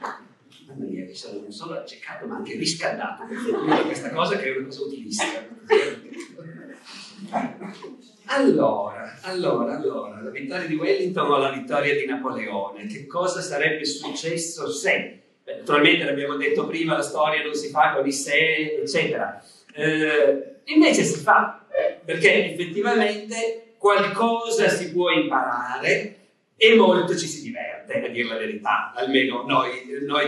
Mamma mia, mi sono non solo accecato ma anche riscaldato per questa cosa che è una cosa utilissima. Allora, la vittoria di Wellington o la vittoria di Napoleone? Che cosa sarebbe successo se? Beh, naturalmente, l'abbiamo detto prima, la storia non si fa con i se, eccetera. Invece si fa, perché effettivamente qualcosa si può imparare e molto ci si diverte, a dire la verità, almeno noi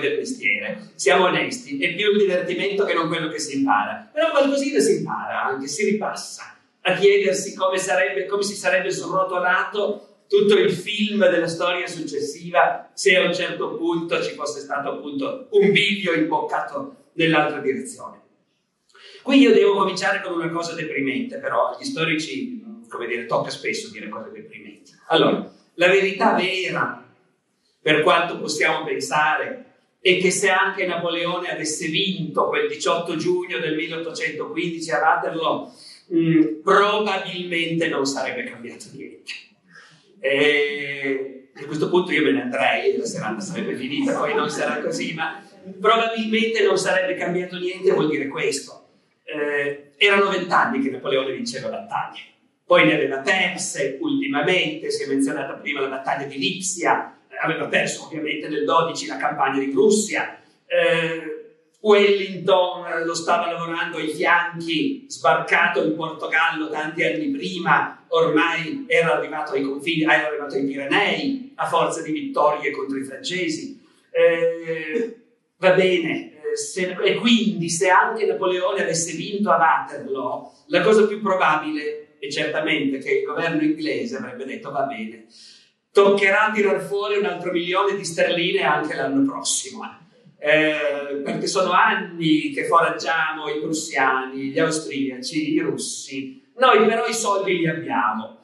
del mestiere. Siamo onesti, è più un divertimento che non quello che si impara. Però qualcosina si impara, anche si ripassa a chiedersi come si sarebbe srotolato tutto il film della storia successiva se a un certo punto ci fosse stato appunto un bivio imboccato nell'altra direzione. Qui io devo cominciare con una cosa deprimente, però agli storici, come dire, tocca spesso dire cose deprimenti. Allora, la verità vera, per quanto possiamo pensare, è che se anche Napoleone avesse vinto quel 18 giugno del 1815 a Waterloo, probabilmente non sarebbe cambiato niente. E a questo punto io me ne andrei, la serata sarebbe finita, poi non sarà così, ma probabilmente non sarebbe cambiato niente, vuol dire questo. Erano 20 anni che Napoleone vinceva battaglie, poi ne aveva perse ultimamente, si è menzionata prima la battaglia di Lipsia, aveva perso ovviamente nel 12 la campagna di Russia, Wellington lo stava lavorando ai fianchi, sbarcato in Portogallo tanti anni prima, ormai era arrivato ai confini, era arrivato ai Pirenei a forza di vittorie contro i francesi. Va bene. E quindi se anche Napoleone avesse vinto a Waterloo, la cosa più probabile è certamente che il governo inglese avrebbe detto va bene, toccherà tirar fuori un altro 1 milione di sterline anche l'anno prossimo, perché sono anni che foraggiamo i prussiani, gli austriaci, i russi, noi però i soldi li abbiamo,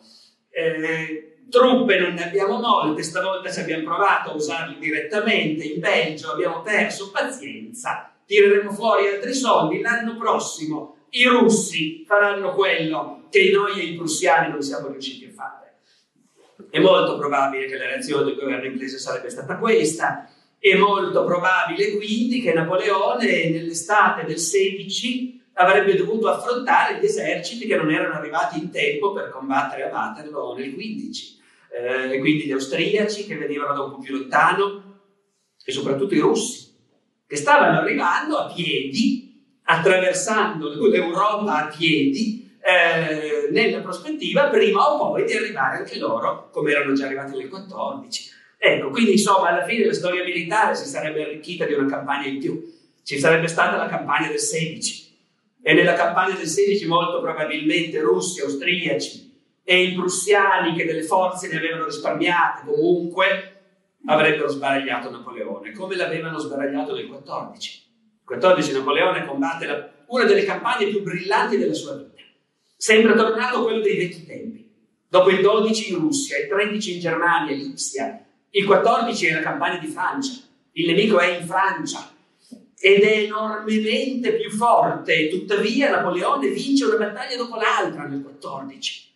truppe non ne abbiamo molte, stavolta ci abbiamo provato a usarli direttamente, in Belgio abbiamo perso, pazienza, tireremo fuori altri soldi, l'anno prossimo i russi faranno quello che noi e i prussiani non siamo riusciti a fare. È molto probabile che la reazione del governo inglese sarebbe stata questa, è molto probabile quindi che Napoleone nell'estate del 16 avrebbe dovuto affrontare gli eserciti che non erano arrivati in tempo per combattere a Waterloo nel 15. E quindi gli austriaci che venivano da un po' più lontano e soprattutto i russi che stavano arrivando a piedi, attraversando l'Europa a piedi, nella prospettiva prima o poi di arrivare anche loro, come erano già arrivati nel 14. Ecco, quindi insomma alla fine la storia militare si sarebbe arricchita di una campagna in più. Ci sarebbe stata la campagna del 16. E nella campagna del 16 molto probabilmente russi, austriaci e i prussiani che delle forze ne avevano risparmiate comunque avrebbero sbaragliato Napoleone, come l'avevano sbaragliato nel 14. Il 14 Napoleone combatte una delle campagne più brillanti della sua vita. Sembra tornato quello dei vecchi tempi. Dopo il 12 in Russia, il 13 in Germania, Lipsia, il 14 è la campagna di Francia. Il nemico è in Francia. Ed è enormemente più forte, tuttavia Napoleone vince una battaglia dopo l'altra nel 14.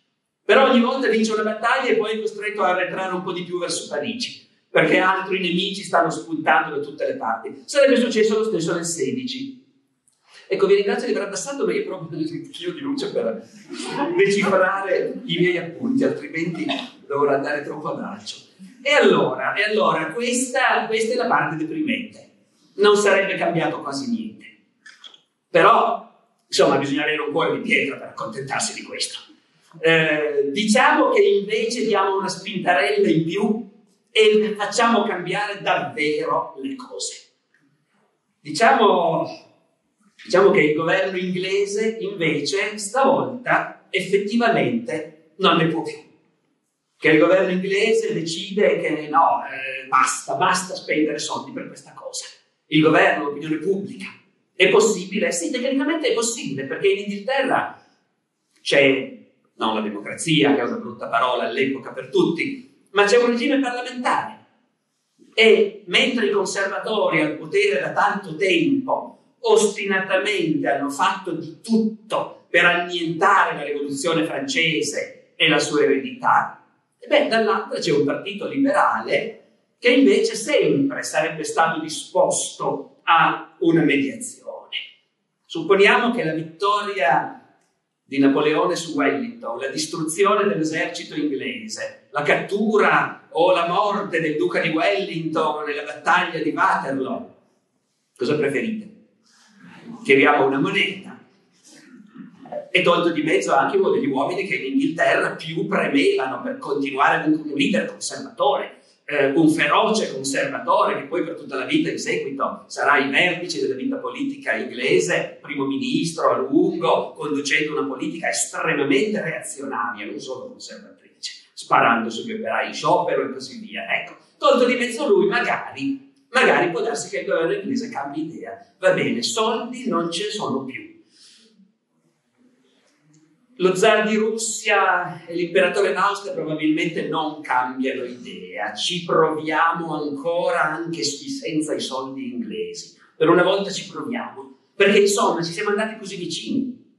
Però ogni volta vince una battaglia e poi è costretto a arretrare un po' di più verso Parigi, perché altri nemici stanno spuntando da tutte le parti. Sarebbe successo lo stesso nel 16. Ecco, vi ringrazio di aver abbassato, ma io proprio il chilo di luce per decifrare i miei appunti, altrimenti dovrò andare troppo a braccio. E allora questa è la parte deprimente. Non sarebbe cambiato quasi niente, però insomma bisogna avere un cuore di pietra per accontentarsi di questo. Diciamo che invece diamo una spintarella in più e facciamo cambiare davvero le cose. Diciamo che il governo inglese invece stavolta effettivamente non ne può più, che il governo inglese decide che no, basta spendere soldi per questa cosa. Il governo, l'opinione pubblica, è possibile? Sì, tecnicamente è possibile, perché in Inghilterra c'è, non la democrazia, che è una brutta parola all'epoca per tutti, ma c'è un regime parlamentare. E mentre i conservatori al potere da tanto tempo ostinatamente hanno fatto di tutto per annientare la rivoluzione francese e la sua eredità, dall'altra c'è un partito liberale che invece sempre sarebbe stato disposto a una mediazione. Supponiamo che la vittoria di Napoleone su Wellington, la distruzione dell'esercito inglese, la cattura o la morte del duca di Wellington nella battaglia di Waterloo. Cosa preferite? Tiriamo una moneta. E tolto di mezzo anche uno degli uomini che in Inghilterra più premevano per continuare, un leader conservatore, un feroce conservatore che poi per tutta la vita in seguito sarà ai vertici della vita politica inglese, primo ministro a lungo, conducendo una politica estremamente reazionaria, non solo conservatrice, sparando sugli operai in sciopero e così via. Ecco, tolto di mezzo lui, magari può darsi che il governo inglese cambi idea. Va bene, soldi non ce ne sono più. Lo zar di Russia e l'imperatore d'Austria probabilmente non cambiano idea, ci proviamo ancora anche senza i soldi inglesi, per una volta ci proviamo, perché insomma ci siamo andati così vicini.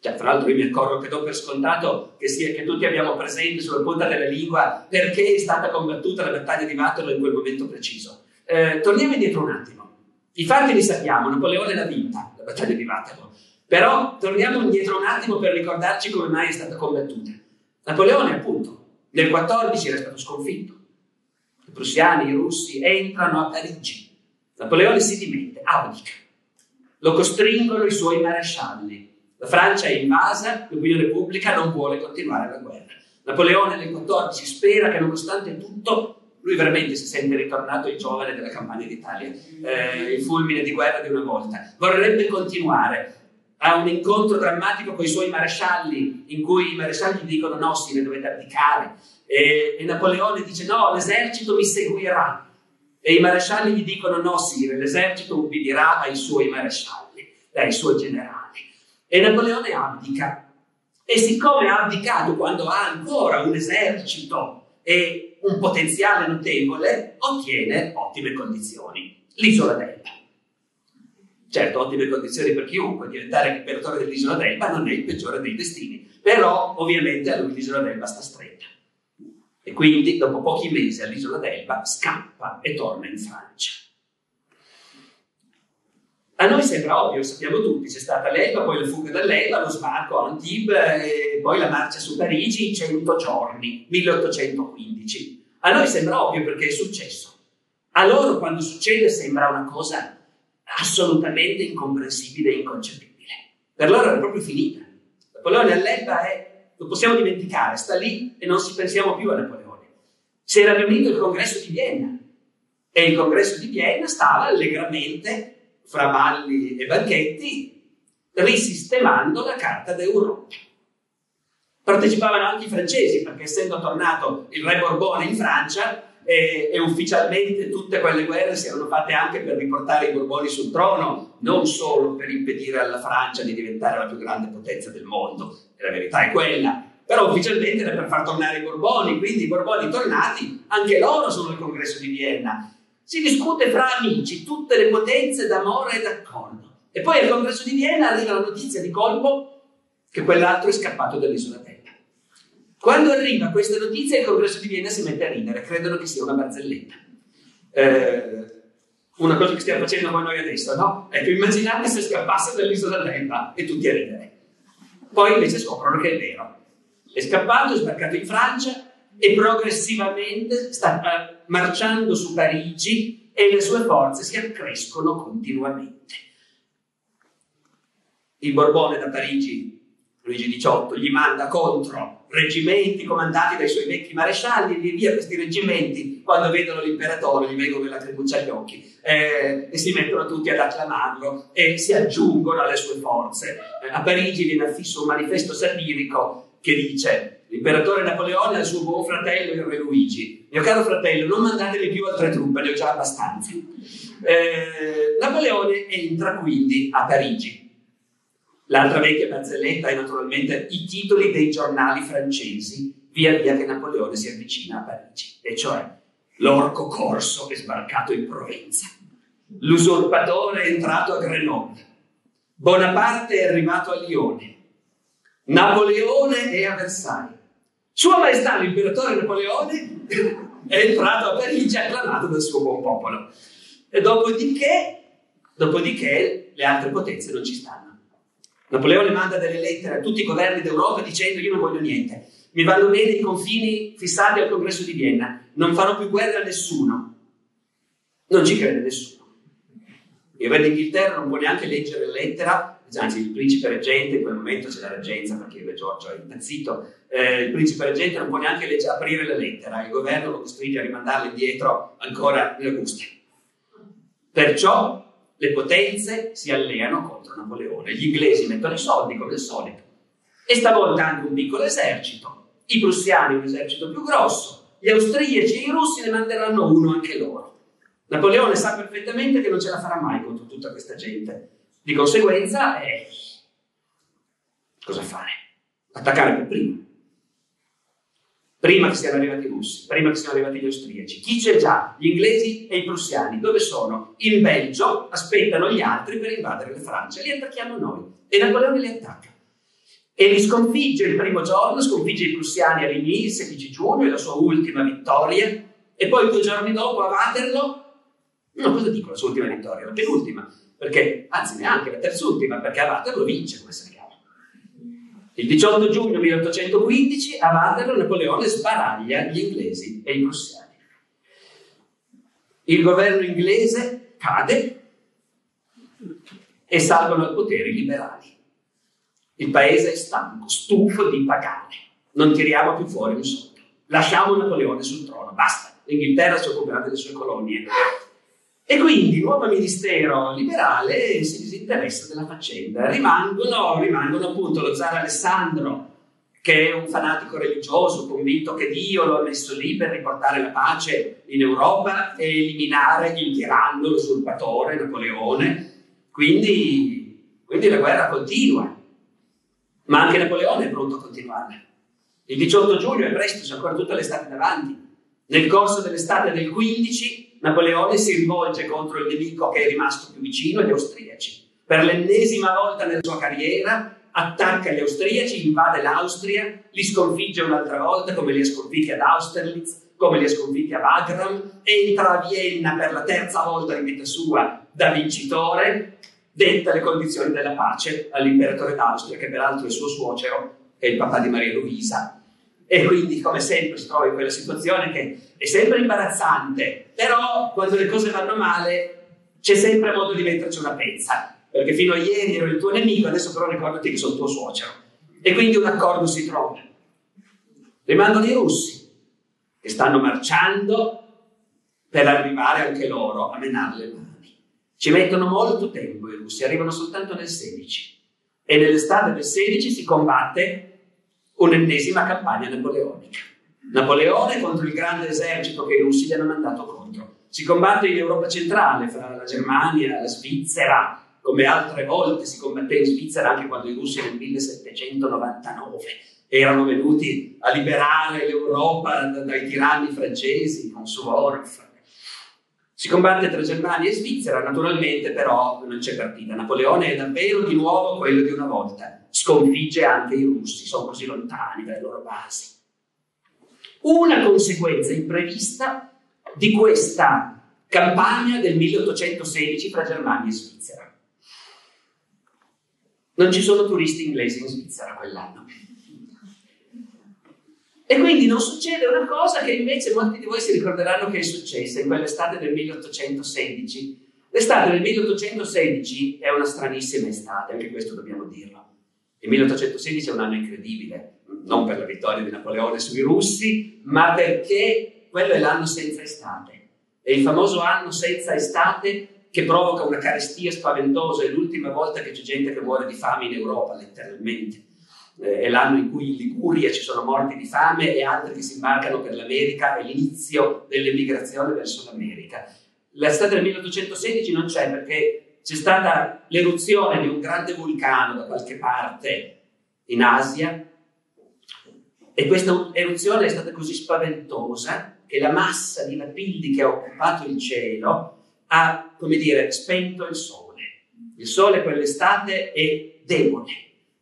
Cioè, fra l'altro io mi accorgo che do per scontato che tutti abbiamo presente sulla punta della lingua perché è stata combattuta la battaglia di Waterloo in quel momento preciso. Torniamo indietro un attimo, i fatti li sappiamo, Napoleone l'ha vinta la battaglia di Waterloo. Però torniamo indietro un attimo per ricordarci come mai è stata combattuta. Napoleone, appunto, nel 14 era stato sconfitto. I prussiani, i russi entrano a Parigi. Napoleone si dimette, abdica. Lo costringono i suoi marescialli. La Francia è invasa, l'opinione pubblica non vuole continuare la guerra. Napoleone nel 14 spera che nonostante tutto, lui veramente si sente ritornato il giovane della campagna d'Italia, il fulmine di guerra di una volta. Vorrebbe continuare. Ha un incontro drammatico con i suoi marescialli, in cui i marescialli gli dicono no, sì, ne dovete abdicare, e Napoleone dice no, l'esercito mi seguirà, e i marescialli gli dicono no, sì, l'esercito ubbidirà ai suoi marescialli, ai suoi generali, e Napoleone abdica, e siccome ha abdicato quando ha ancora un esercito e un potenziale notevole, ottiene ottime condizioni, l'isola d'Elba. Certo, ottime condizioni per chiunque, diventare imperatore dell'isola d'Elba non è il peggiore dei destini, però ovviamente a lui l'isola d'Elba sta stretta. E quindi dopo pochi mesi all'isola d'Elba scappa e torna in Francia. A noi sembra ovvio, sappiamo tutti, c'è stata l'Elba, poi la fuga dall'Elba, lo sbarco a Antibes, e poi la marcia su Parigi in 100 giorni, 1815. A noi sembra ovvio perché è successo. A loro quando succede sembra una cosa assolutamente incomprensibile e inconcepibile. Per loro era proprio finita. Napoleone all'Elba lo possiamo dimenticare, sta lì e non si pensiamo più a Napoleone. Si era riunito il congresso di Vienna e il congresso di Vienna stava allegramente, fra balli e banchetti, risistemando la carta d'Europa. Partecipavano anche i francesi perché essendo tornato il re Borbone in Francia e ufficialmente tutte quelle guerre si erano fatte anche per riportare i Borboni sul trono, non solo per impedire alla Francia di diventare la più grande potenza del mondo, e la verità è quella, però ufficialmente era per far tornare i Borboni, quindi i Borboni tornati, anche loro sono al congresso di Vienna, si discute fra amici tutte le potenze d'amore e d'accordo, e poi al congresso di Vienna arriva la notizia di colpo che quell'altro è scappato dall'isola terra. Quando arriva questa notizia il congresso di Vienna si mette a ridere, credono che sia una barzelletta. Una cosa che stiamo facendo con noi adesso, no? Ecco, immaginate se scappasse dall'isola d'Elba e tutti a ridere. Poi invece scoprono che è vero. È scappato, è sbarcato in Francia e progressivamente sta marciando su Parigi e le sue forze si accrescono continuamente. Il Borbone da Parigi, Luigi XVIII, gli manda contro reggimenti comandati dai suoi vecchi marescialli, e via questi reggimenti quando vedono l'imperatore gli vengono le lacrimucce agli occhi e si mettono tutti ad acclamarlo e si aggiungono alle sue forze. A Parigi viene affisso un manifesto satirico che dice: l'imperatore Napoleone al suo buon fratello il re Luigi, mio caro fratello non mandatemi più altre truppe, ne ho già abbastanza. Napoleone entra quindi a Parigi. L'altra vecchia barzelletta è naturalmente i titoli dei giornali francesi via via che Napoleone si avvicina a Parigi, e cioè l'orco corso è sbarcato in Provenza, l'usurpatore è entrato a Grenoble, Bonaparte è arrivato a Lione, Napoleone è a Versailles, Sua Maestà l'imperatore Napoleone è entrato a Parigi acclamato dal suo buon popolo. E dopodiché le altre potenze non ci stanno. Napoleone manda delle lettere a tutti i governi d'Europa dicendo: io non voglio niente, mi vanno bene i confini fissati al congresso di Vienna, non farò più guerra a nessuno. Non ci crede nessuno. Il re d'Inghilterra non vuole neanche leggere la lettera, anzi il principe reggente, in quel momento c'è la reggenza perché il re Giorgio è impazzito, il principe reggente non vuole neanche aprire la lettera, il governo lo costringe a rimandarla indietro ancora in Augusta. Perciò le potenze si alleano contro Napoleone, gli inglesi mettono i soldi come al solito e stavolta anche un piccolo esercito, i prussiani un esercito più grosso, gli austriaci e i russi ne manderanno uno anche loro. Napoleone sa perfettamente che non ce la farà mai contro tutta questa gente, di conseguenza cosa fare? Attaccare per primo. Prima che siano arrivati i russi, prima che siano arrivati gli austriaci. Chi c'è già? Gli inglesi e i prussiani. Dove sono? In Belgio, aspettano gli altri per invadere la Francia. Li attacchiamo noi. E Napoleone li attacca. E li sconfigge il primo giorno, sconfigge i prussiani a Ligny, il 16 giugno, è la sua ultima vittoria. E poi 2 giorni dopo a Waterloo, no, cosa dico la sua ultima vittoria? La penultima, perché, anzi neanche la terz'ultima, perché a Waterloo vince, come sappiamo. Il 18 giugno 1815 a Waterloo Napoleone sbaraglia gli inglesi e i prussiani. Il governo inglese cade e salgono al potere i liberali. Il paese è stanco, stufo di pagare. Non tiriamo più fuori un soldo. Lasciamo Napoleone sul trono, basta. L'Inghilterra si occuperà delle sue colonie. E quindi il nuovo ministero liberale si disinteressa della faccenda. Rimangono appunto lo zar Alessandro, che è un fanatico religioso, convinto che Dio lo ha messo lì per riportare la pace in Europa e eliminare il tiranno, l'usurpatore, Napoleone. Quindi la guerra continua, ma anche Napoleone è pronto a continuarla. Il 18 giugno è presto, c'è ancora tutta l'estate davanti. Nel corso dell'estate del 15 Napoleone si rivolge contro il nemico che è rimasto più vicino, gli austriaci. Per l'ennesima volta nella sua carriera attacca gli austriaci, invade l'Austria, li sconfigge un'altra volta come li ha sconfitti ad Austerlitz, come li ha sconfitti a Wagram, entra a Vienna per la 3ª volta in vita sua da vincitore, detta le condizioni della pace all'imperatore d'Austria, che peraltro è suo suocero, è il papà di Maria Luisa. E quindi, come sempre, si trova in quella situazione che è sempre imbarazzante, però quando le cose vanno male c'è sempre modo di metterci una pezza, perché fino a ieri ero il tuo nemico, adesso però ricordati che sono tuo suocero. E quindi un accordo si trova. Rimangono i russi, che stanno marciando per arrivare anche loro a menarle le mani. Ci mettono molto tempo i russi, arrivano soltanto nel 16, e nell'estate del 16 si combatte un'ennesima campagna napoleonica. Napoleone contro il grande esercito che i russi gli hanno mandato contro. Si combatte in Europa centrale, fra la Germania e la Svizzera, come altre volte si combatté in Svizzera anche quando i russi nel 1799 erano venuti a liberare l'Europa dai tiranni francesi con Suvorov. Si combatte tra Germania e Svizzera, naturalmente però non c'è partita. Napoleone è davvero di nuovo quello di una volta. Sconfigge anche i russi, sono così lontani dalle loro basi. Una conseguenza imprevista di questa campagna del 1816 fra Germania e Svizzera. Non ci sono turisti inglesi in Svizzera quell'anno. E quindi non succede una cosa che invece molti di voi si ricorderanno che è successa in quell'estate del 1816. L'estate del 1816 è una stranissima estate, anche questo dobbiamo dirlo. Il 1816 è un anno incredibile, non per la vittoria di Napoleone sui russi, ma perché quello è l'anno senza estate. È il famoso anno senza estate che provoca una carestia spaventosa, è l'ultima volta che c'è gente che muore di fame in Europa, letteralmente. È l'anno in cui in Liguria ci sono morti di fame e altri che si imbarcano per l'America, è l'inizio dell'emigrazione verso l'America. L'estate del 1816 non c'è perché c'è stata l'eruzione di un grande vulcano da qualche parte in Asia e questa eruzione è stata così spaventosa che la massa di lapilli che ha occupato il cielo ha, come dire, spento il sole. Il sole quell'estate è debole.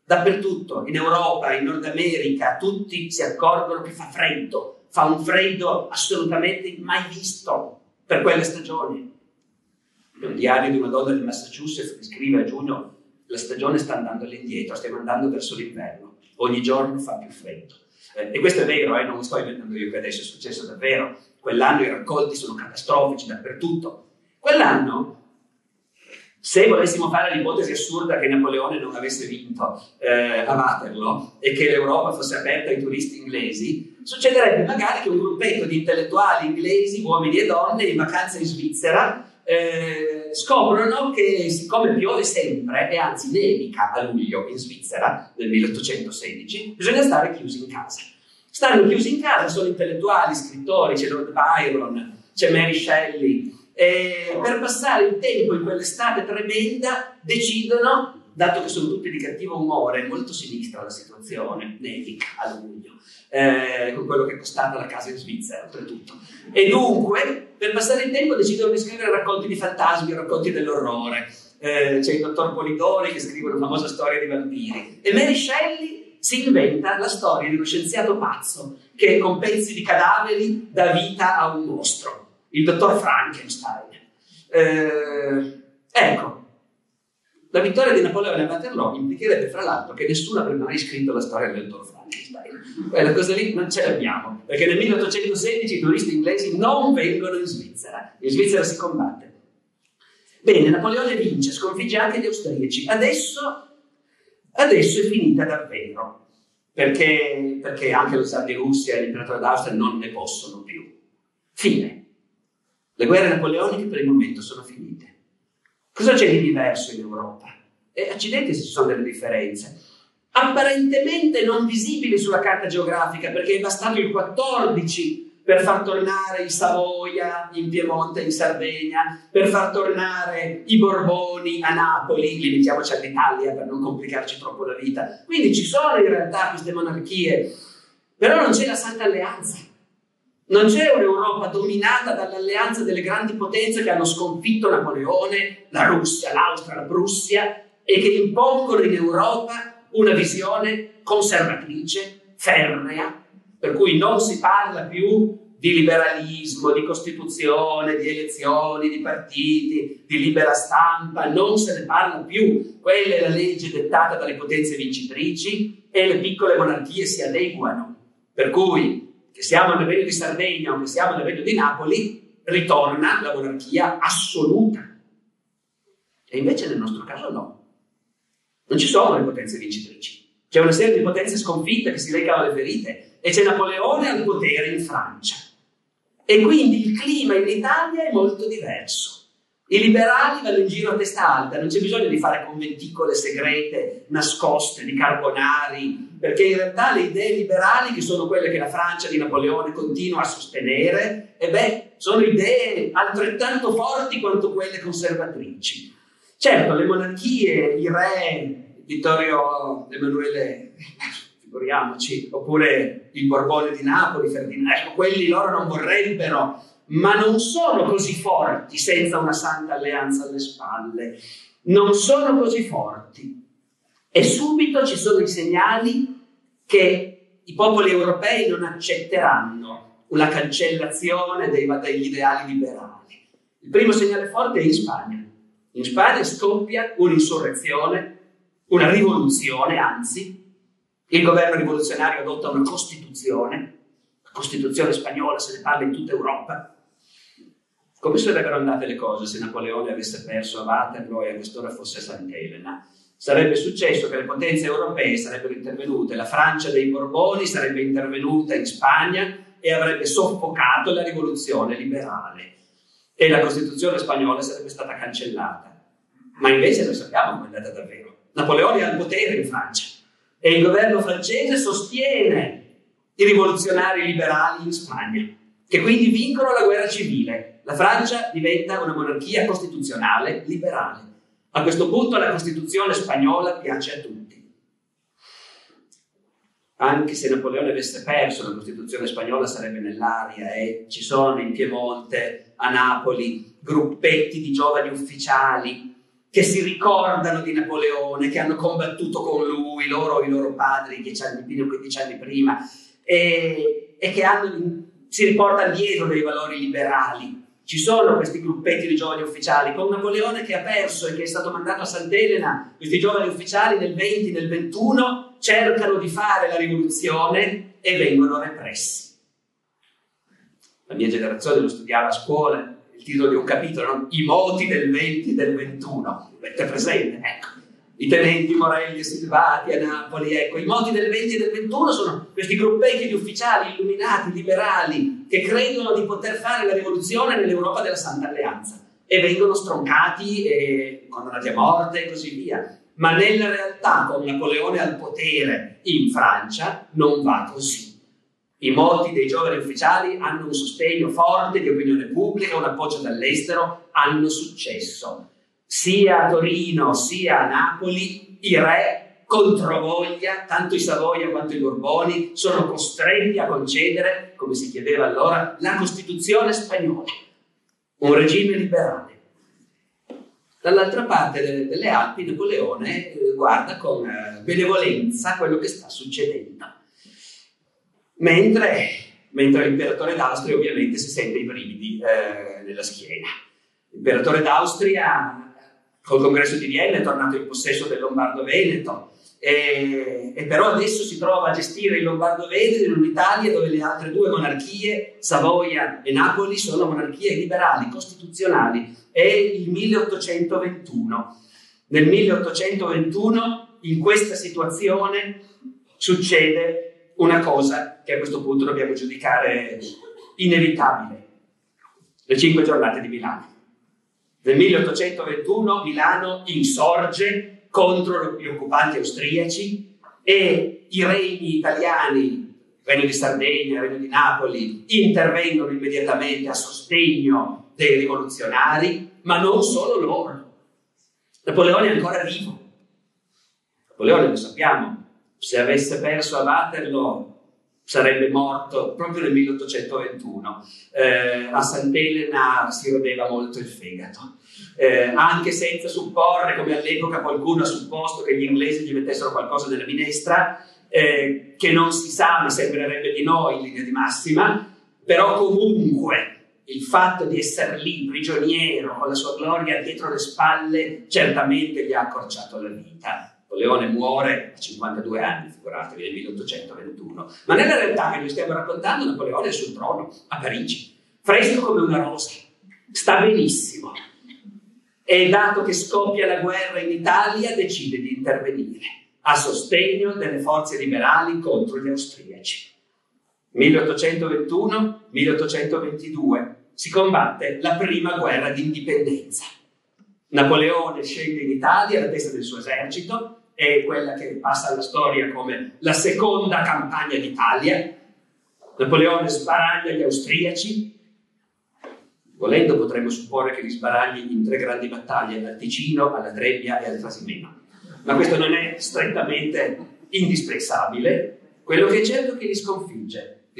Dappertutto, in Europa, in Nord America, tutti si accorgono che fa freddo, fa un freddo assolutamente mai visto per quella stagione. È un diario di una donna del Massachusetts che scrive a giugno: la stagione sta andando all'indietro, stiamo andando verso l'inverno, ogni giorno fa più freddo. E questo è vero, non lo sto inventando io, che adesso è successo davvero. Quell'anno i raccolti sono catastrofici dappertutto. Quell'anno, se volessimo fare l'ipotesi assurda che Napoleone non avesse vinto a Waterloo e che l'Europa fosse aperta ai turisti inglesi, succederebbe magari che un gruppetto di intellettuali inglesi, uomini e donne, in vacanza in Svizzera, scoprono che siccome piove sempre, e anzi nevica a luglio in Svizzera nel 1816, bisogna stare chiusi in casa. Stanno chiusi in casa, sono intellettuali, scrittori, c'è Lord Byron, c'è Mary Shelley, e per passare il tempo in quell'estate tremenda decidono, dato che sono tutti di cattivo umore, molto sinistra la situazione, nevica a luglio, con quello che è costata la casa in Svizzera, oltretutto. E dunque, per passare il tempo decidono di scrivere racconti di fantasmi, racconti dell'orrore. C'è il dottor Polidori che scrive una famosa storia di vampiri. E Mary Shelley si inventa la storia di uno scienziato pazzo che con pezzi di cadaveri dà vita a un mostro, il dottor Frankenstein. Ecco. La vittoria di Napoleone a Waterloo implicherebbe, fra l'altro, che nessuno avrebbe mai scritto la storia del dottor Frankenstein. Quella cosa lì non ce l'abbiamo, perché nel 1816 i turisti inglesi non vengono in Svizzera si combatte. Bene, Napoleone vince, sconfigge anche gli austriaci. Adesso è finita davvero, perché anche lo zar di Russia e l'imperatore d'Austria non ne possono più. Fine. Le guerre napoleoniche per il momento sono finite. Cosa c'è di diverso in Europa? E accidenti se ci sono delle differenze. Apparentemente non visibili sulla carta geografica, perché è bastato il 14 per far tornare i Savoia in Piemonte, in Sardegna, per far tornare i Borboni a Napoli, limitiamoci all'Italia per non complicarci troppo la vita. Quindi ci sono in realtà queste monarchie, però non c'è la Santa Alleanza. Non c'è un'Europa dominata dall'alleanza delle grandi potenze che hanno sconfitto Napoleone, la Russia, l'Austria, la Prussia, e che impongono in Europa una visione conservatrice, ferrea, per cui non si parla più di liberalismo, di costituzione, di elezioni, di partiti, di libera stampa, non se ne parla più. Quella è la legge dettata dalle potenze vincitrici e le piccole monarchie si adeguano, per cui che siamo nel regno di Sardegna o che siamo nel regno di Napoli, ritorna la monarchia assoluta. E invece nel nostro caso no. Non ci sono le potenze vincitrici. C'è una serie di potenze sconfitte che si recano alle ferite e c'è Napoleone al potere in Francia. E quindi il clima in Italia è molto diverso. I liberali vanno in giro a testa alta, non c'è bisogno di fare conventicole segrete, nascoste, di carbonari, perché in realtà le idee liberali, che sono quelle che la Francia di Napoleone continua a sostenere, sono idee altrettanto forti quanto quelle conservatrici. Certo, le monarchie, i re, Vittorio Emanuele, figuriamoci, oppure il Borbone di Napoli, Ferdinando, ecco, quelli loro non vorrebbero, ma non sono così forti senza una santa alleanza alle spalle, non sono così forti. E subito ci sono i segnali che i popoli europei non accetteranno la cancellazione degli ideali liberali. Il primo segnale forte è in Spagna. In Spagna scoppia un'insurrezione, una rivoluzione, anzi, il governo rivoluzionario adotta una Costituzione, la Costituzione spagnola, se ne parla in tutta Europa. Come sarebbero andate le cose se Napoleone avesse perso a Waterloo e a quest'ora fosse Sant'Elena? Sarebbe successo che le potenze europee sarebbero intervenute, la Francia dei Borboni sarebbe intervenuta in Spagna e avrebbe soffocato la rivoluzione liberale e la Costituzione spagnola sarebbe stata cancellata. Ma invece noi sappiamo come è andata davvero. Napoleone ha il potere in Francia e il governo francese sostiene i rivoluzionari liberali in Spagna, che quindi vincono la guerra civile. La Francia diventa una monarchia costituzionale liberale. A questo punto la Costituzione spagnola piace a tutti. Anche se Napoleone avesse perso, la Costituzione spagnola sarebbe nell'aria e ci sono in Piemonte, a Napoli, gruppetti di giovani ufficiali che si ricordano di Napoleone, che hanno combattuto con lui, loro o i loro padri 10 anni prima, 15 anni prima, e e che si riportano dietro dei valori liberali. Ci sono questi gruppetti di giovani ufficiali, con Napoleone che ha perso e che è stato mandato a Sant'Elena, questi giovani ufficiali nel 20, nel 21 cercano di fare la rivoluzione e vengono repressi. La mia generazione lo studiava a scuola, il titolo di un capitolo, no? I moti del 20 del 21, avete presente? Ecco, i tenenti Morelli e Silvati a Napoli, ecco, i moti del 20 e del 21 sono questi gruppetti di ufficiali illuminati, liberali, che credono di poter fare la rivoluzione nell'Europa della Santa Alleanza e vengono stroncati e condannati a morte e così via. Ma nella realtà, con Napoleone al potere in Francia, non va così. I moti dei giovani ufficiali hanno un sostegno forte di opinione pubblica, un appoggio dall'estero, hanno successo. Sia a Torino sia a Napoli i re controvoglia, tanto i Savoia quanto i Borboni, sono costretti a concedere, come si chiedeva allora, la Costituzione spagnola, un regime liberale. Dall'altra parte delle Alpi Napoleone guarda con benevolenza quello che sta succedendo. Mentre l'imperatore d'Austria ovviamente si sente i brividi nella schiena. L'imperatore d'Austria col congresso di Vienna è tornato in possesso del Lombardo-Veneto e però adesso si trova a gestire il Lombardo-Veneto in un'Italia dove le altre due monarchie, Savoia e Napoli, sono monarchie liberali, costituzionali. È il 1821. Nel 1821 in questa situazione succede una cosa che a questo punto dobbiamo giudicare inevitabile: le 5 giornate di Milano. Nel 1821 Milano insorge contro gli occupanti austriaci e i regni italiani, regno di Sardegna, regno di Napoli, intervengono immediatamente a sostegno dei rivoluzionari, ma non solo loro. Napoleone è ancora vivo. Napoleone, lo sappiamo, se avesse perso a Waterloo sarebbe morto proprio nel 1821. A Sant'Elena si rodeva molto il fegato, anche senza supporre, come all'epoca qualcuno ha supposto, che gli inglesi gli mettessero qualcosa nella minestra, che non si sa, ma sembrerebbe di no in linea di massima. Però comunque il fatto di essere lì prigioniero con la sua gloria dietro le spalle certamente gli ha accorciato la vita. Napoleone muore a 52 anni, figuratevi, nel 1821. Ma nella realtà che noi stiamo raccontando, Napoleone è sul trono, a Parigi, fresco come una rosa, sta benissimo. E dato che scoppia la guerra in Italia, decide di intervenire a sostegno delle forze liberali contro gli austriaci. 1821-1822 si combatte la prima guerra d'indipendenza. Napoleone scende in Italia alla testa del suo esercito, è quella che passa alla storia come la seconda campagna d'Italia. Napoleone sbaraglia gli austriaci, volendo potremmo supporre che li sbaragli in 3 grandi battaglie, al Ticino, alla Trebbia e al Trasimeno. Ma questo non è strettamente indispensabile. Quello che è certo è che li sconfigge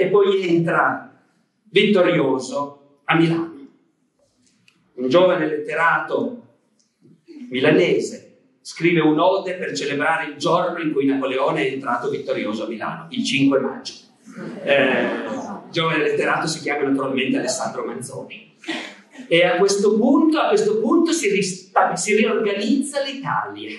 e poi entra vittorioso a Milano. Un giovane letterato milanese scrive un'ode per celebrare il giorno in cui Napoleone è entrato vittorioso a Milano, il 5 maggio. Il giovane letterato si chiama naturalmente Alessandro Manzoni. E a questo punto si riorganizza l'Italia.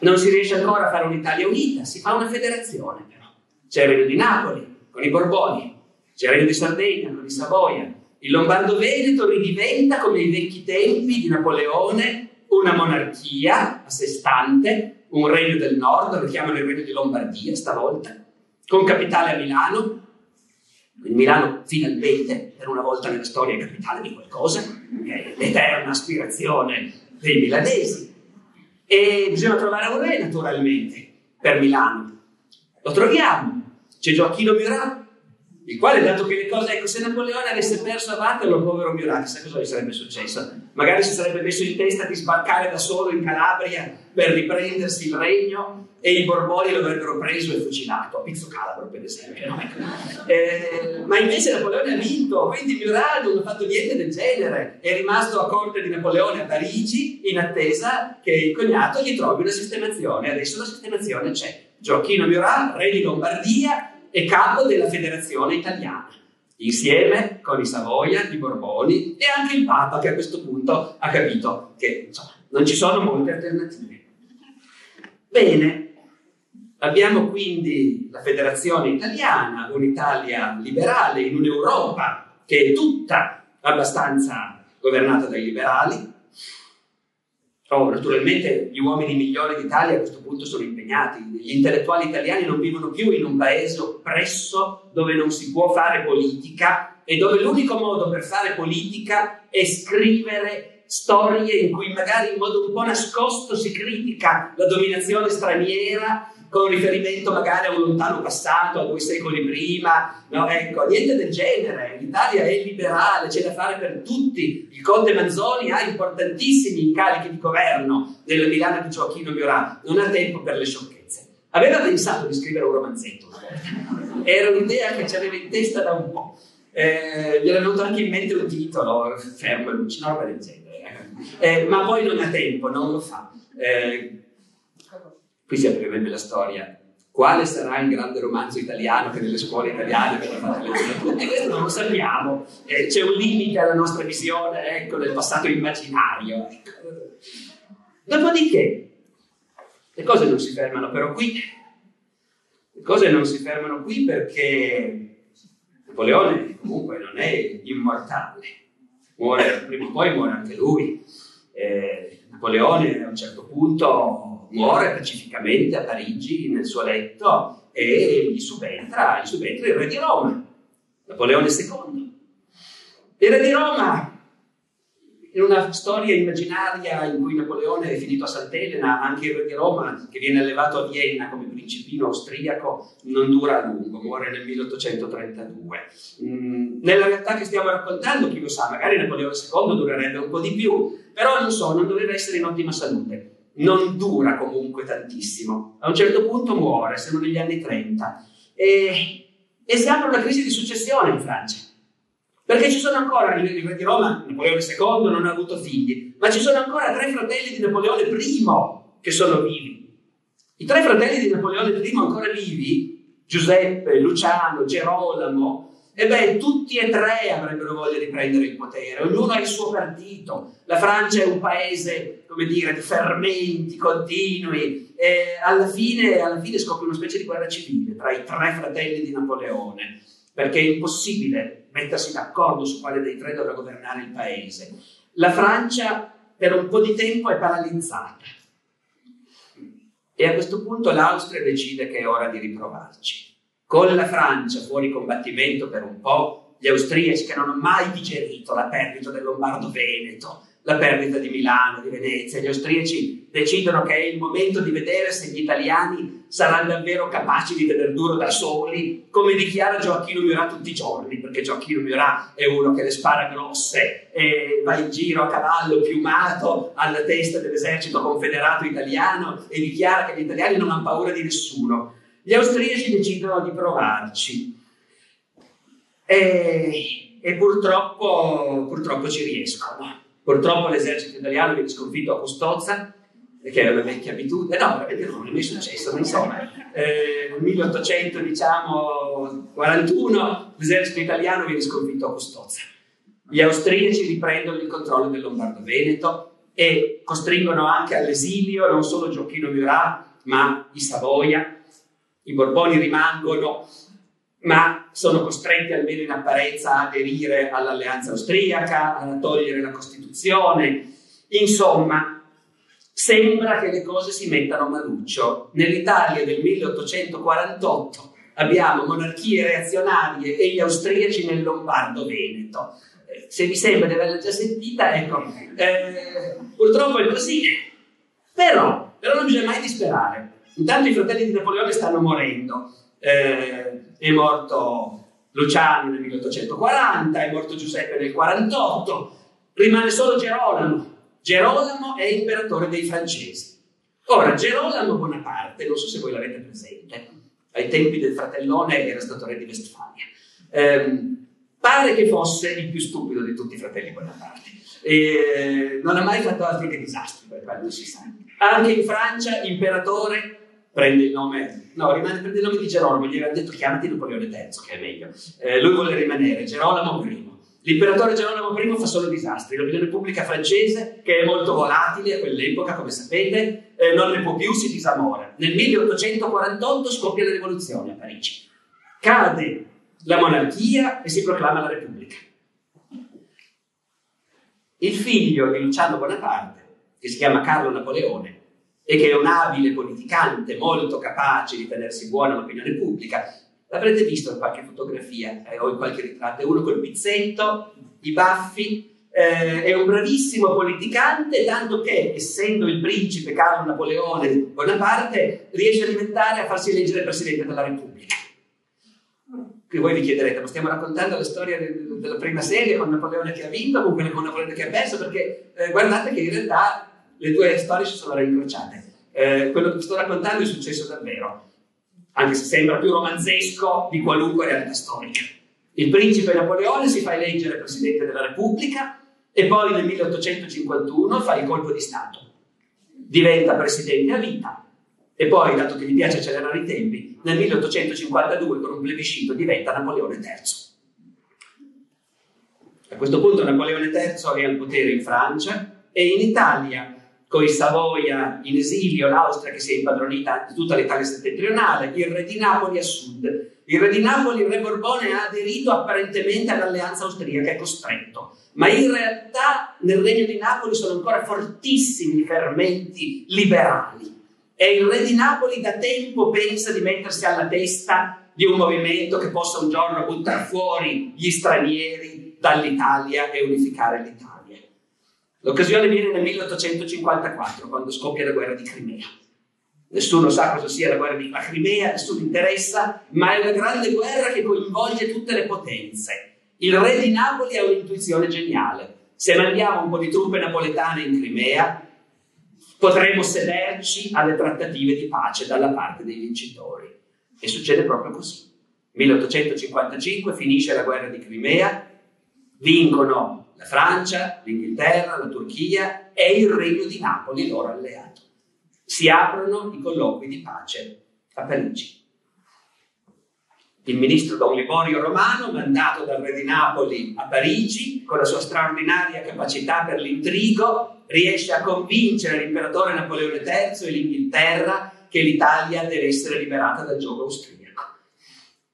Non si riesce ancora a fare un'Italia unita, si fa una federazione però. C'è il Regno di Napoli con i Borboni, c'è il Regno di Sardegna con i Savoia. Il Lombardo-Veneto ridiventa, come i vecchi tempi di Napoleone, una monarchia a sé stante, un regno del nord, lo chiamano il regno di Lombardia stavolta, con capitale a Milano. Quindi Milano finalmente, per una volta nella storia, è capitale di qualcosa, è l'eterna aspirazione dei milanesi. E bisogna trovare un re, naturalmente, per Milano. Lo troviamo, c'è Gioacchino Murat, il quale, dato che le cose, ecco, se Napoleone avesse perso a Waterloo, povero Murat, chissà cosa gli sarebbe successo. Magari si sarebbe messo in testa di sbarcare da solo in Calabria per riprendersi il regno e i Borboni lo avrebbero preso e fucilato, a Pizzo Calabro per esempio, no? Ma invece Napoleone ha vinto, quindi Murat non ha fatto niente del genere, è rimasto a corte di Napoleone a Parigi in attesa che il cognato gli trovi una sistemazione. Adesso la sistemazione c'è: Gioacchino Murat, re di Lombardia, e capo della Federazione Italiana, insieme con i Savoia, i Borboni e anche il Papa, che a questo punto ha capito che insomma, non ci sono molte alternative. Bene, abbiamo quindi la Federazione Italiana, un'Italia liberale in un'Europa che è tutta abbastanza governata dai liberali. Oh, naturalmente gli uomini migliori d'Italia a questo punto sono impegnati, gli intellettuali italiani non vivono più in un paese oppresso dove non si può fare politica e dove l'unico modo per fare politica è scrivere storie in cui magari in modo un po' nascosto si critica la dominazione straniera con riferimento magari a un lontano passato, a 2 secoli prima, no? Ecco, niente del genere, l'Italia è liberale, c'è da fare per tutti. Il conte Manzoni ha importantissimi incarichi di governo nella Milano di Gioacchino Murat, non ha tempo per le sciocchezze. Aveva pensato di scrivere un romanzetto una volta, era un'idea che ci aveva in testa da un po'. Gli era venuto anche in mente un titolo, Fermo e Lucino, roba del genere. Ma poi non ha tempo, non lo fa. Qui si aprirebbe la storia. Quale sarà il grande romanzo italiano che nelle scuole italiane verrà fatto leggere a tutti? Questo non lo sappiamo. C'è un limite alla nostra visione, ecco, del passato immaginario. Dopodiché, le cose non si fermano però qui. Le cose non si fermano qui perché Napoleone comunque non è immortale. Muore, prima o poi muore anche lui. Napoleone a un certo punto muore pacificamente a Parigi nel suo letto e gli subentra il re di Roma, Napoleone II. Il re di Roma, in una storia immaginaria in cui Napoleone è finito a Sant'Elena, anche il re di Roma, che viene allevato a Vienna come principino austriaco, non dura a lungo, muore nel 1832. Nella realtà che stiamo raccontando, chi lo sa, magari Napoleone II durerebbe un po' di più, però non so, non doveva essere in ottima salute. Non dura comunque tantissimo, a un certo punto muore, siamo negli anni 30, e si apre una crisi di successione in Francia, perché ci sono ancora, il re di Roma, Napoleone II non ha avuto figli, ma ci sono ancora 3 fratelli di Napoleone I che sono vivi. I 3 fratelli di Napoleone I ancora vivi, Giuseppe, Luciano, Gerolamo, ebbene, tutti e 3 avrebbero voglia di prendere il potere, ognuno ha il suo partito. La Francia è un paese, come dire, di fermenti continui, e alla fine scoppia una specie di guerra civile tra i 3 fratelli di Napoleone, perché è impossibile mettersi d'accordo su quale dei 3 dovrà governare il paese. La Francia per un po' di tempo è paralizzata e a questo punto l'Austria decide che è ora di riprovarci. Con la Francia fuori combattimento per un po', gli austriaci che non hanno mai digerito la perdita del Lombardo-Veneto, la perdita di Milano, di Venezia, gli austriaci decidono che è il momento di vedere se gli italiani saranno davvero capaci di tener duro da soli, come dichiara Gioacchino Murat tutti i giorni, perché Gioacchino Murat è uno che le spara grosse e va in giro a cavallo piumato alla testa dell'esercito confederato italiano e dichiara che gli italiani non hanno paura di nessuno. Gli austriaci decidono di provarci e purtroppo ci riescono. Purtroppo l'esercito italiano viene sconfitto a Custozza, che era una vecchia abitudine, no, veramente non è mai successo, non so. Nel 1841 l'esercito italiano viene sconfitto a Custozza. Gli austriaci riprendono il controllo del Lombardo-Veneto e costringono anche all'esilio non solo Gioacchino Murat, ma i Savoia. I Borboni rimangono, ma sono costretti almeno in apparenza a aderire all'alleanza austriaca, a togliere la Costituzione. Insomma, sembra che le cose si mettano a maluccio. Nell'Italia del 1848 abbiamo monarchie reazionarie e gli austriaci nel Lombardo-Veneto. Se vi sembra di averla già sentita, ecco, purtroppo è così. Però non bisogna mai disperare. Intanto i fratelli di Napoleone stanno morendo, è morto Luciano nel 1840, è morto Giuseppe nel 1848, rimane solo Gerolamo. Gerolamo è imperatore dei francesi. Ora, Gerolamo Bonaparte, non so se voi l'avete presente, ai tempi del fratellone era stato re di Vestfalia, pare che fosse il più stupido di tutti i fratelli Bonaparte, non ha mai fatto altro che disastri, per quanto si sa. Anche in Francia, imperatore, prende il nome, no, prende il nome di Gerolamo, gli aveva detto chiamati Napoleone III, che è meglio. Lui vuole rimanere Gerolamo I. L'imperatore Gerolamo I fa solo disastri, l'opinione pubblica francese, che è molto volatile a quell'epoca, come sapete, non ne può più, si disamora. Nel 1848 scoppia la rivoluzione a Parigi. Cade la monarchia e si proclama la Repubblica. Il figlio di Luciano Bonaparte, che si chiama Carlo Napoleone, e che è un abile politicante molto capace di tenersi buona l'opinione pubblica, l'avrete visto in qualche fotografia o in qualche ritratto, è uno col pizzetto, i baffi, è un bravissimo politicante, tanto che, essendo il principe Carlo Napoleone Bonaparte, riesce a diventare, a farsi eleggere Presidente della Repubblica. Che voi vi chiederete, ma stiamo raccontando la storia della prima serie con Napoleone che ha vinto, con quella con Napoleone che ha perso, perché guardate che in realtà le due storie si sono rincrociate. Quello che vi sto raccontando è successo davvero, anche se sembra più romanzesco di qualunque realtà storica. Il principe Napoleone si fa eleggere Presidente della Repubblica e poi nel 1851 fa il colpo di Stato. Diventa Presidente a vita e poi, dato che gli piace accelerare i tempi, nel 1852 con un plebiscito diventa Napoleone III. A questo punto Napoleone III è al potere in Francia e in Italia, con i Savoia in esilio, l'Austria che si è impadronita di tutta l'Italia settentrionale, il re di Napoli a sud. Il re di Napoli, il re Borbone, ha aderito apparentemente all'alleanza austriaca, è costretto, ma in realtà nel regno di Napoli sono ancora fortissimi i fermenti liberali e il re di Napoli da tempo pensa di mettersi alla testa di un movimento che possa un giorno buttare fuori gli stranieri dall'Italia e unificare l'Italia. L'occasione viene nel 1854, quando scoppia la guerra di Crimea. Nessuno sa cosa sia la guerra di Crimea, nessuno interessa, ma è una grande guerra che coinvolge tutte le potenze. Il re di Napoli ha un'intuizione geniale. Se mandiamo un po' di truppe napoletane in Crimea, potremo sederci alle trattative di pace dalla parte dei vincitori. E succede proprio così. 1855 finisce la guerra di Crimea, vincono la Francia, l'Inghilterra, la Turchia e il Regno di Napoli, loro alleato. Si aprono i colloqui di pace a Parigi. Il ministro Don Liborio Romano, mandato dal re di Napoli a Parigi, con la sua straordinaria capacità per l'intrigo, riesce a convincere l'imperatore Napoleone III e l'Inghilterra che l'Italia deve essere liberata dal giogo austriaco.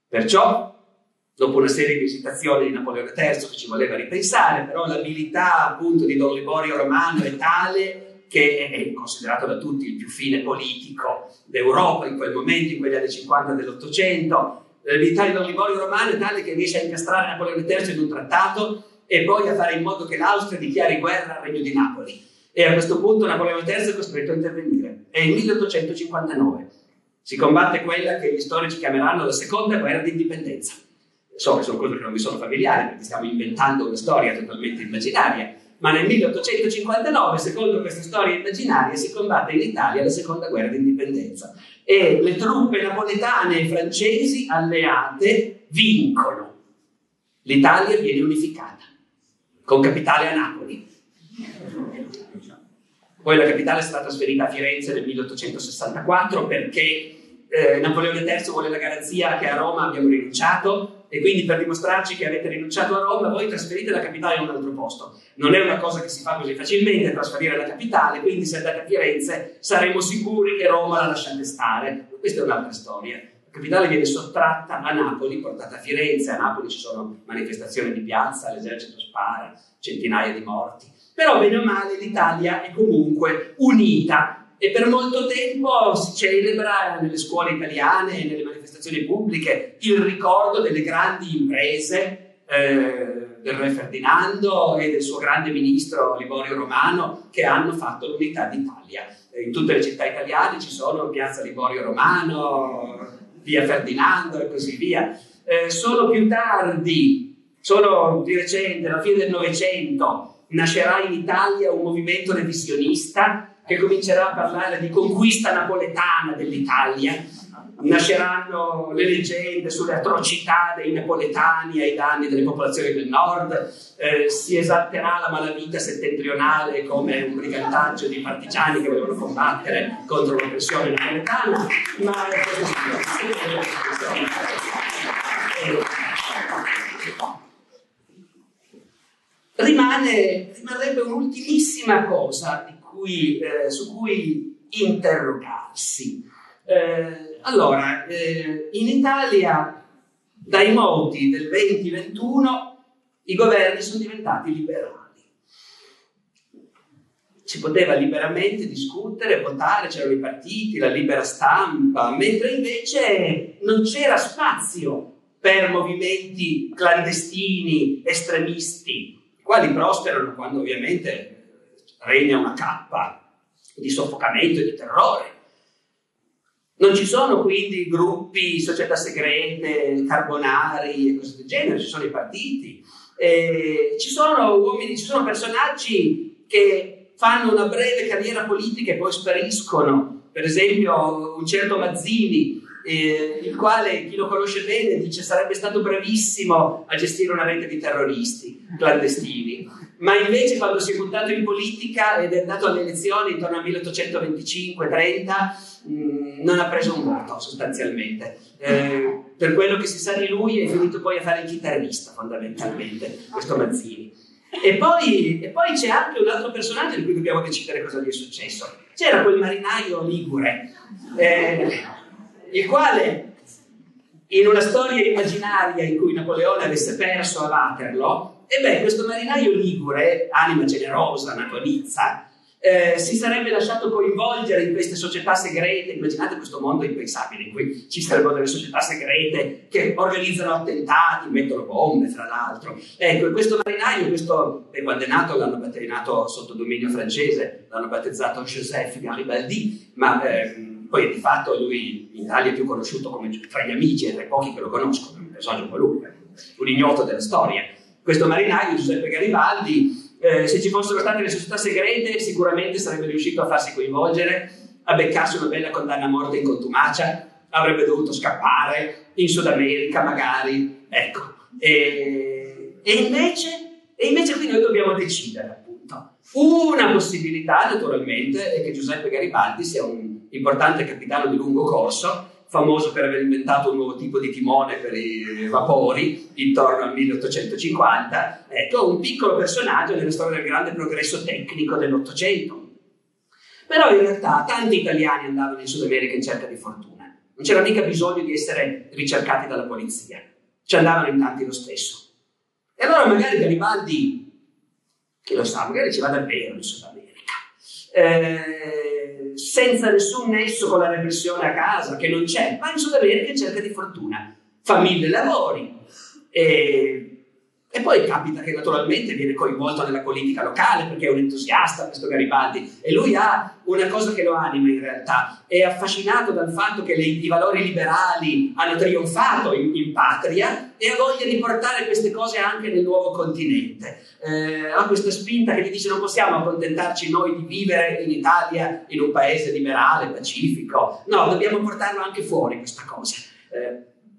Perciò, dopo una serie di esitazioni di Napoleone III che ci voleva ripensare, però l'abilità appunto di Don Liborio Romano è tale che è considerato da tutti il più fine politico d'Europa in quel momento, in quegli anni 50 dell'Ottocento. L'abilità di Don Liborio Romano è tale che riesce a incastrare Napoleone III in un trattato e poi a fare in modo che l'Austria dichiari guerra al Regno di Napoli. E a questo punto Napoleone III è costretto a intervenire. È il 1859. Si combatte quella che gli storici chiameranno la seconda guerra d'indipendenza. So che sono cose che non mi sono familiari perché stiamo inventando una storia totalmente immaginaria, ma nel 1859, secondo questa storia immaginaria, si combatte in Italia la seconda guerra d'indipendenza e le truppe napoletane e francesi alleate vincono. L'Italia viene unificata, con capitale a Napoli. Poi la capitale è stata trasferita a Firenze nel 1864 perché Napoleone III vuole la garanzia che a Roma abbiamo rinunciato. E quindi per dimostrarci che avete rinunciato a Roma, voi trasferite la capitale in un altro posto. Non è una cosa che si fa così facilmente, trasferire la capitale, quindi se andate a Firenze saremo sicuri che Roma la lasciate stare. Questa è un'altra storia. La capitale viene sottratta a Napoli, portata a Firenze. A Napoli ci sono manifestazioni di piazza, l'esercito spara, centinaia di morti. Però bene o male l'Italia è comunque unita. E per molto tempo si celebra nelle scuole italiane e nelle manifestazioni pubbliche il ricordo delle grandi imprese del re Ferdinando e del suo grande ministro Liborio Romano che hanno fatto l'unità d'Italia. In tutte le città italiane ci sono Piazza Liborio Romano, Via Ferdinando e così via. Solo più tardi, solo di recente, alla fine del Novecento, nascerà in Italia un movimento revisionista che comincerà a parlare di conquista napoletana dell'Italia nasceranno le leggende sulle atrocità dei napoletani ai danni delle popolazioni del nord, si esalterà la malavita settentrionale come un brigantaggio di partigiani che volevano combattere contro l'oppressione napoletana, ma è così. Rimarrebbe un'ultimissima cosa su cui interrogarsi. Allora, in Italia dai moti del 2021 i governi sono diventati liberali. Si poteva liberamente discutere, votare, c'erano i partiti, la libera stampa, mentre invece non c'era spazio per movimenti clandestini, estremisti, i quali prosperano quando ovviamente regna una cappa di soffocamento e di terrore. Non ci sono quindi gruppi, società segrete, carbonari e cose del genere, ci sono i partiti, ci sono personaggi che fanno una breve carriera politica e poi spariscono. Per esempio un certo Mazzini, il quale, chi lo conosce bene, dice sarebbe stato bravissimo a gestire una rete di terroristi clandestini, ma invece quando si è buttato in politica ed è andato alle elezioni intorno al 1825-30 non ha preso un voto sostanzialmente, per quello che si sa di lui è finito poi a fare il chitarrista fondamentalmente, questo Mazzini. E poi c'è anche un altro personaggio di cui dobbiamo decidere cosa gli è successo. C'era quel marinaio ligure, il quale in una storia immaginaria in cui Napoleone avesse perso a Waterloo, questo marinaio ligure, anima generosa, napoleonizza, si sarebbe lasciato coinvolgere in queste società segrete. Immaginate questo mondo impensabile in cui ci sarebbero delle società segrete che organizzano attentati, mettono bombe fra l'altro. Ecco, questo marinaio, quando è nato l'hanno battezzato sotto dominio francese, l'hanno battezzato Giuseppe Garibaldi, ma poi di fatto lui in Italia è più conosciuto come, tra gli amici e tra i pochi che lo conoscono, un personaggio qualunque, un ignoto della storia. Questo marinaio, Giuseppe Garibaldi, se ci fossero state le società segrete sicuramente sarebbe riuscito a farsi coinvolgere, a beccarsi una bella condanna a morte in contumacia, avrebbe dovuto scappare in Sud America magari, ecco. E invece qui noi dobbiamo decidere, appunto. Una possibilità naturalmente è che Giuseppe Garibaldi sia un importante capitano di lungo corso, famoso per aver inventato un nuovo tipo di timone per i vapori intorno al 1850, ecco, un piccolo personaggio nella storia del grande progresso tecnico dell'Ottocento. Però in realtà tanti italiani andavano in Sud America in cerca di fortuna, non c'era mica bisogno di essere ricercati dalla polizia, ci andavano in tanti lo stesso. E allora magari Garibaldi, chi lo sa, magari ci va davvero in Sud America. Senza nessun nesso con la repressione a casa, che non c'è, ma in Sud America cerca di fortuna, fa 1000 lavori e poi capita che naturalmente viene coinvolto nella politica locale perché è un entusiasta questo Garibaldi, e lui ha una cosa che lo anima in realtà, è affascinato dal fatto che i valori liberali hanno trionfato in patria e ha voglia di portare queste cose anche nel nuovo continente. Ha questa spinta che gli dice non possiamo accontentarci noi di vivere in Italia in un paese liberale, pacifico, no, dobbiamo portarlo anche fuori questa cosa.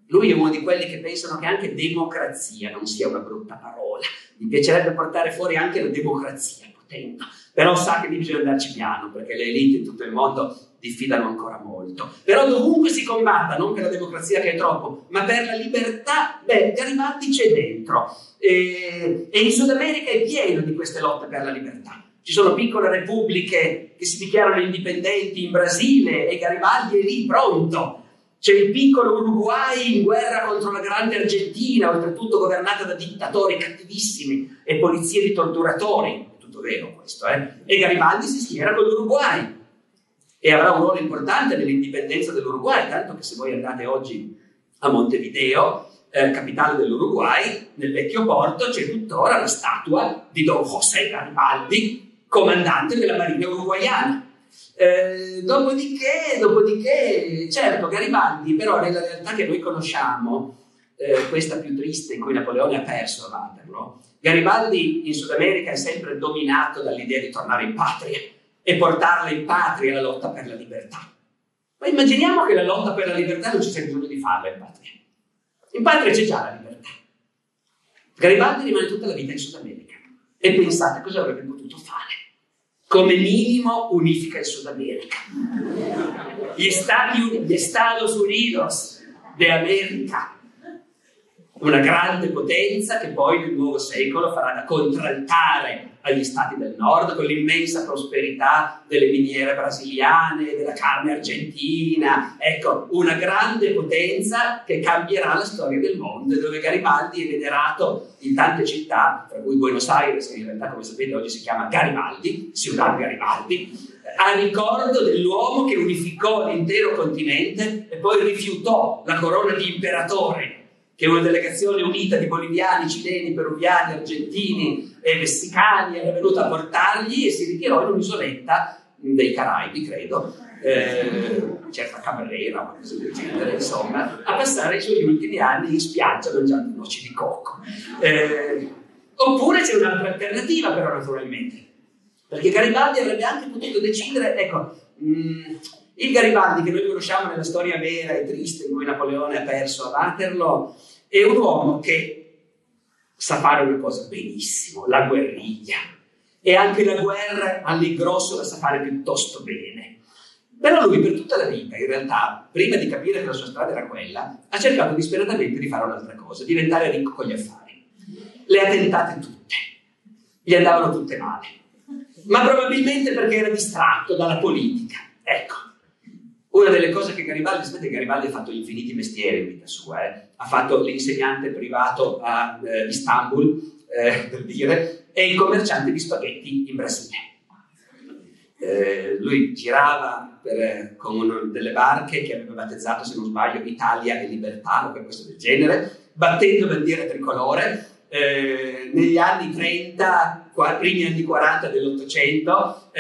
Lui è uno di quelli che pensano che anche democrazia non sia una brutta parola. Gli piacerebbe portare fuori anche la democrazia potente, però sa che bisogna andarci piano, perché le elite in tutto il mondo diffidano ancora molto. Però dovunque si combatta, non per la democrazia che è troppo, ma per la libertà, Garibaldi c'è dentro. E in Sud America è pieno di queste lotte per la libertà. Ci sono piccole repubbliche che si dichiarano indipendenti in Brasile e Garibaldi è lì pronto. C'è il piccolo Uruguay in guerra contro la grande Argentina, oltretutto governata da dittatori cattivissimi e polizie di torturatori, è tutto vero questo, e Garibaldi si schiera con l'Uruguay e avrà un ruolo importante nell'indipendenza dell'Uruguay, tanto che se voi andate oggi a Montevideo, capitale dell'Uruguay, nel vecchio porto c'è tuttora la statua di Don José Garibaldi, comandante della marina uruguaiana. Dopodiché, certo, Garibaldi, però nella realtà che noi conosciamo, questa più triste in cui Napoleone ha perso a Waterloo, Garibaldi in Sud America è sempre dominato dall'idea di tornare in patria e portarla in patria la lotta per la libertà. Ma immaginiamo che la lotta per la libertà non ci sia bisogno di farla in patria. In patria c'è già la libertà. Garibaldi rimane tutta la vita in Sud America. E pensate cosa avrebbe potuto fare. Come minimo unifica il Sud America. Gli Estados Unidos de America. Una grande potenza che poi nel nuovo secolo farà da contraltare agli stati del nord con l'immensa prosperità delle miniere brasiliane, della carne argentina. Ecco, una grande potenza che cambierà la storia del mondo, dove Garibaldi è venerato in tante città, tra cui Buenos Aires, che in realtà, come sapete, oggi si chiama Garibaldi, Ciudad Garibaldi, a ricordo dell'uomo che unificò l'intero continente e poi rifiutò la corona di imperatore che una delegazione unita di boliviani, cileni, peruviani, argentini e messicani era venuta a portargli, e si ritirò in un'isoletta dei Caraibi, credo, certa Cabrera o qualcosa del genere, insomma, a passare i suoi ultimi anni in spiaggia mangiando noci di cocco. Oppure c'è un'altra alternativa, però, naturalmente, perché Garibaldi avrebbe anche potuto decidere, ecco, il Garibaldi che noi conosciamo nella storia vera e triste in cui Napoleone ha perso a Waterloo è un uomo che sa fare una cosa benissimo, la guerriglia, e anche la guerra all'ingrosso la sa fare piuttosto bene. Però lui per tutta la vita, in realtà, prima di capire che la sua strada era quella, ha cercato disperatamente di fare un'altra cosa, diventare ricco con gli affari. Le ha tentate tutte, gli andavano tutte male, ma probabilmente perché era distratto dalla politica. Ecco, una delle cose che Garibaldi, sapete, Garibaldi ha fatto infiniti mestieri in vita sua, ha fatto l'insegnante privato a Istanbul, per dire, e il commerciante di spaghetti in Brasile. Lui girava con delle barche che aveva battezzato, se non sbaglio, Italia e Libertà, o qualcosa del genere, battendo bandiera tricolore. Negli anni 30, primi anni 40 dell'Ottocento,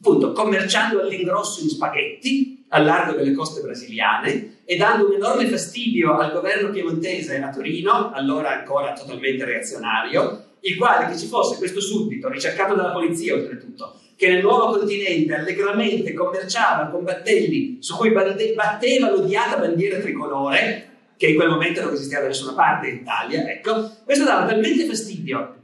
appunto, commerciando all'ingrosso in spaghetti al largo delle coste brasiliane e dando un enorme fastidio al governo piemontese a Torino, allora ancora totalmente reazionario, il quale, che ci fosse questo suddito, ricercato dalla polizia oltretutto, che nel nuovo continente allegramente commerciava con battelli su cui batteva l'odiata bandiera tricolore, che in quel momento non esisteva da nessuna parte in Italia, ecco, questo dava talmente fastidio.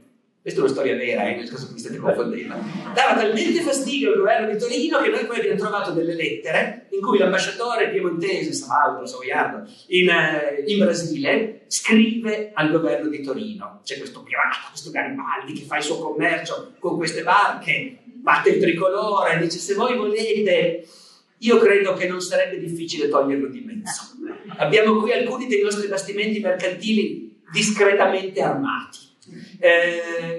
Questa è una storia vera, nel caso che mi state confondendo. Dava talmente fastidio al governo di Torino che noi poi abbiamo trovato delle lettere in cui l'ambasciatore piemontese, Savoiardo, in Brasile, scrive al governo di Torino. C'è questo pirata, questo Garibaldi, che fa il suo commercio con queste barche, batte il tricolore, dice: se voi volete, io credo che non sarebbe difficile toglierlo di mezzo. Abbiamo qui alcuni dei nostri bastimenti mercantili discretamente armati.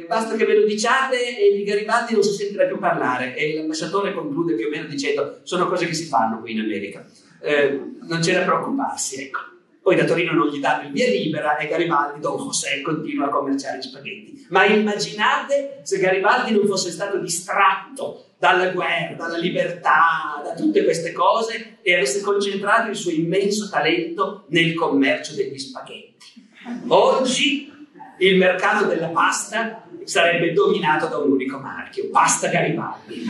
Basta che ve lo diciate e di Garibaldi non si sentirà più parlare. E l'ambasciatore conclude più o meno dicendo: sono cose che si fanno qui in America, non c'è da preoccuparsi, ecco. Poi da Torino non gli danno il via libera e Garibaldi, Don José, continua a commerciare gli spaghetti. Ma immaginate se Garibaldi non fosse stato distratto dalla guerra, dalla libertà, da tutte queste cose, e avesse concentrato il suo immenso talento nel commercio degli spaghetti. Oggi il mercato della pasta sarebbe dominato da un unico marchio, Pasta Garibaldi.